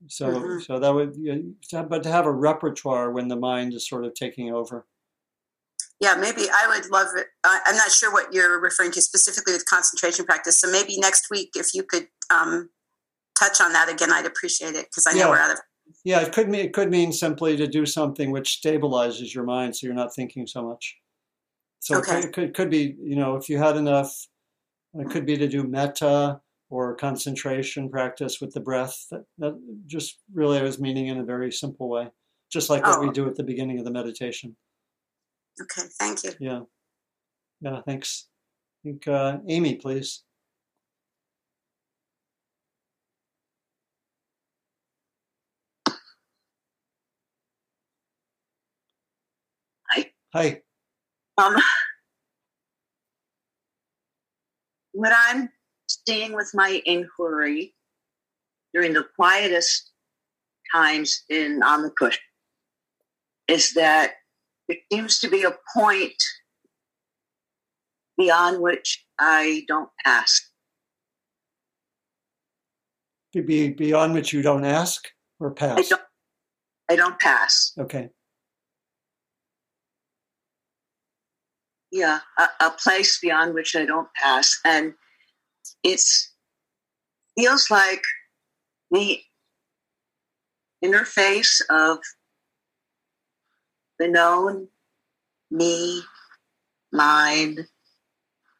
So, so that would, you know, but to have a repertoire when the mind is sort of taking over. Yeah, maybe I would love it. I'm not sure what you're referring to specifically with concentration practice. So maybe next week, if you could touch on that again, I'd appreciate it, because I know we're out of. Yeah, it could mean simply to do something which stabilizes your mind, so you're not thinking so much. So it could be, you know, if you had enough, it could be to do metta or concentration practice with the breath. That just really I was meaning in a very simple way, just like what we do at the beginning of the meditation. Okay, thank you. Yeah, thanks. I think Amy, please. Hi. What I'm seeing with my inquiry during the quietest times on the cushion is that there seems to be a point beyond which I don't ask. To be beyond which you don't ask or pass? I don't pass. Okay. Yeah, a place beyond which I don't pass. And it feels like the interface of the known, me, mind,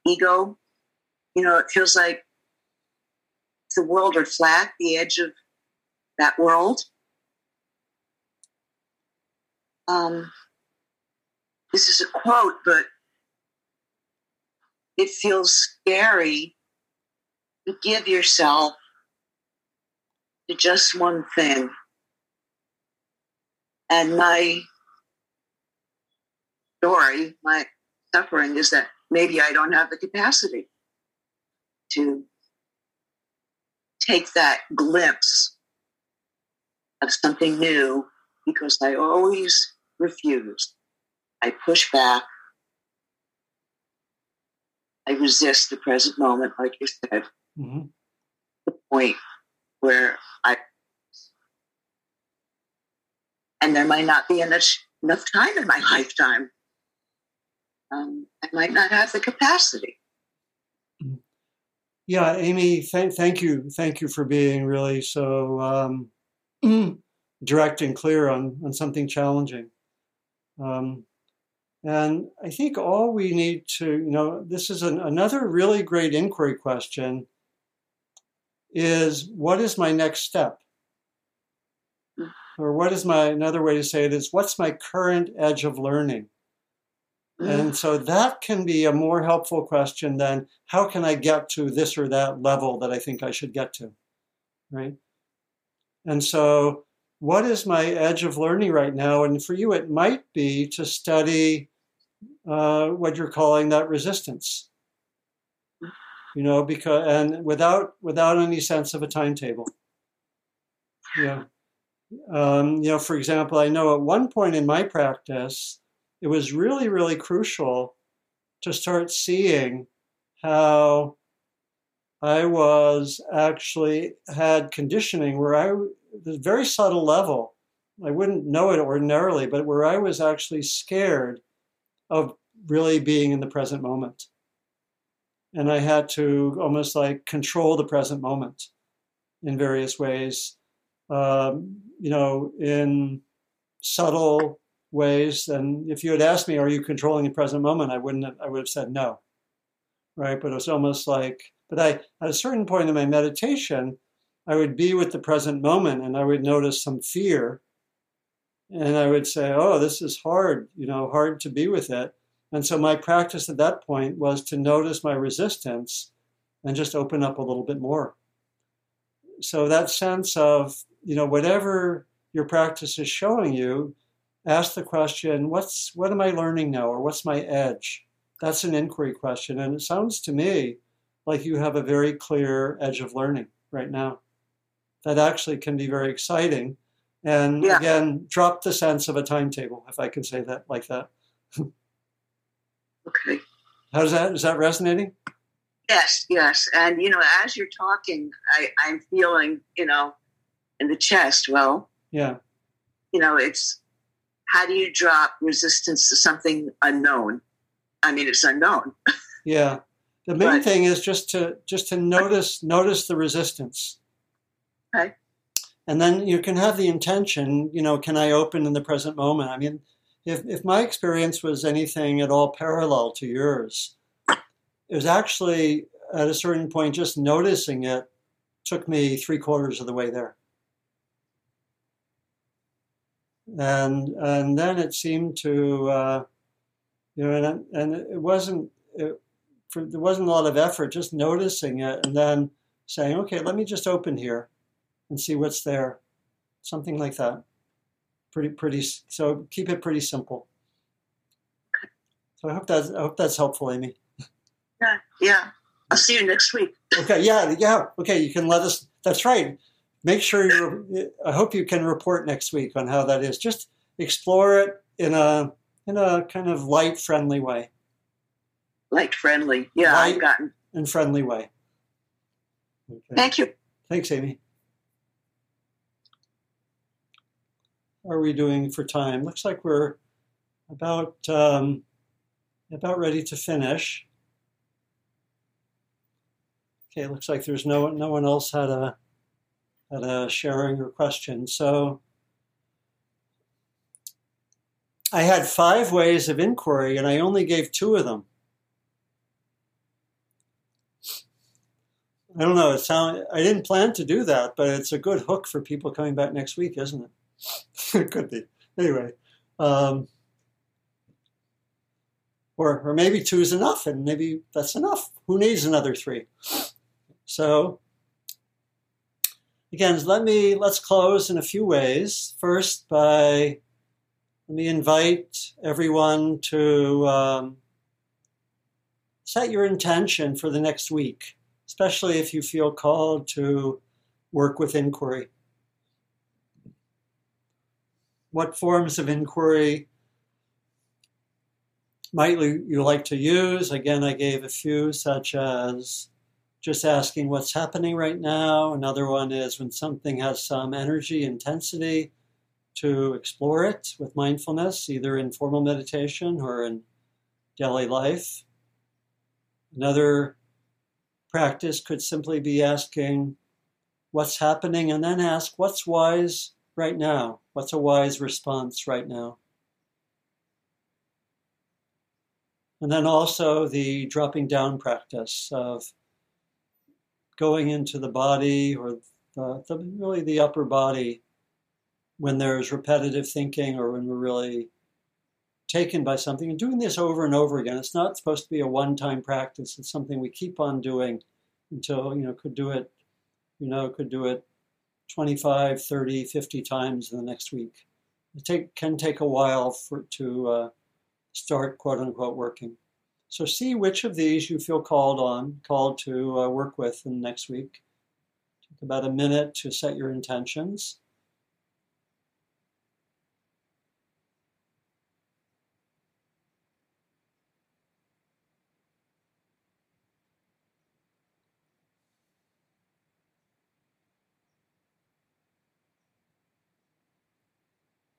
ego. You know, it feels like the world or flat, the edge of that world. This is a quote, but it feels scary to give yourself to just one thing. And my story, my suffering is that maybe I don't have the capacity to take that glimpse of something new because I always refuse. I push back. I resist the present moment, like you said, the point where and there might not be enough time in my lifetime. I might not have the capacity. Yeah, Amy, thank you. Thank you for being really so direct and clear on something challenging. And I think all we need to, you know, this is another really great inquiry question is, what is my next step? Or another way to say it is, what's my current edge of learning? And so that can be a more helpful question than, how can I get to this or that level that I think I should get to, right? And so, what is my edge of learning right now? And for you, it might be to study what you're calling that resistance. You know, because and without any sense of a timetable. Yeah. You know, for example, I know at one point in my practice, it was really, really crucial to start seeing how I was actually had conditioning where I, at a very subtle level, I wouldn't know it ordinarily, but where I was actually scared of really being in the present moment. And I had to almost like control the present moment in various ways, you know, in subtle ways. And if you had asked me, are you controlling the present moment? I would have said no, right? But it was almost like, but I, at a certain point in my meditation, I would be with the present moment and I would notice some fear and I would say, oh, this is hard, you know, hard to be with it. And so my practice at that point was to notice my resistance and just open up a little bit more. So that sense of, you know, whatever your practice is showing you, ask the question, what am I learning now? Or what's my edge? That's an inquiry question. And it sounds to me like you have a very clear edge of learning right now. That actually can be very exciting. And yeah. Again, drop the sense of a timetable, if I can say that like that. Okay. How does that, is that resonating? Yes, yes. And, you know, as you're talking, I'm feeling, you know, in the chest, well, yeah, you know, it's how do you drop resistance to something unknown? I mean, it's unknown. Yeah. The main thing is just to notice the resistance. Okay. And then you can have the intention, you know, can I open in the present moment? I mean, if my experience was anything at all parallel to yours, it was actually at a certain point just noticing it took me 3/4 of the way there. And then it seemed to, you know, and it wasn't, there wasn't a lot of effort, just noticing it and then saying, okay, let me just open here and see what's there. Something like that. Pretty. So keep it pretty simple. So I hope that's helpful, Amy. Yeah, yeah. I'll see you next week. Okay. Yeah, yeah. Okay. You can let us. That's right. Make sure you. I hope you can report next week on how that is. Just explore it in a kind of light, friendly way. Light friendly. Yeah, light I've gotten. And friendly way. Okay. Thank you. Thanks, Amy. Are we doing for time? Looks like we're about ready to finish. Okay, looks like there's no one else had a sharing or question. So I had 5 ways of inquiry, and I only gave 2 of them. I don't know. I didn't plan to do that, but it's a good hook for people coming back next week, isn't it? It could be. Anyway. Or maybe 2 is enough, and maybe that's enough. Who needs another 3? So, again, let's close in a few ways. First, let me invite everyone to set your intention for the next week, especially if you feel called to work with inquiry. What forms of inquiry might you like to use? Again, I gave a few, such as just asking what's happening right now. Another one is when something has some energy, intensity, to explore it with mindfulness, either in formal meditation or in daily life. Another practice could simply be asking what's happening and then ask what's wise right now. What's a wise response right now? And then also the dropping down practice of going into the body or really the upper body when there's repetitive thinking or when we're really taken by something. And doing this over and over again. It's not supposed to be a one-time practice. It's something we keep on doing until, you know, could do it 25, 30, 50 times in the next week. It can take a while for, to start, quote unquote, working. So see which of these you feel called to work with in the next week. Take about a minute to set your intentions.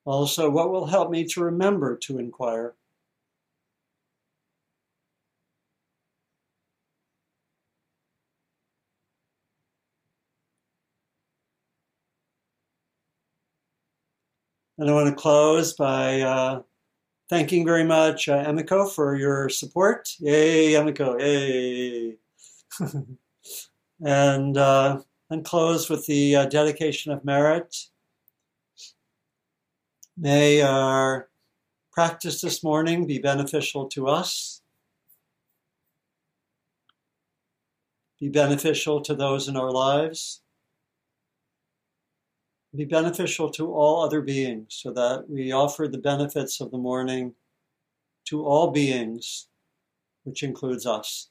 Also, what will help me to remember to inquire? And I want to close by thanking very much Emiko for your support. Yay, Emiko, yay. And close with the dedication of merit. May our practice this morning be beneficial to us, be beneficial to those in our lives, be beneficial to all other beings, so that we offer the benefits of the morning to all beings, which includes us.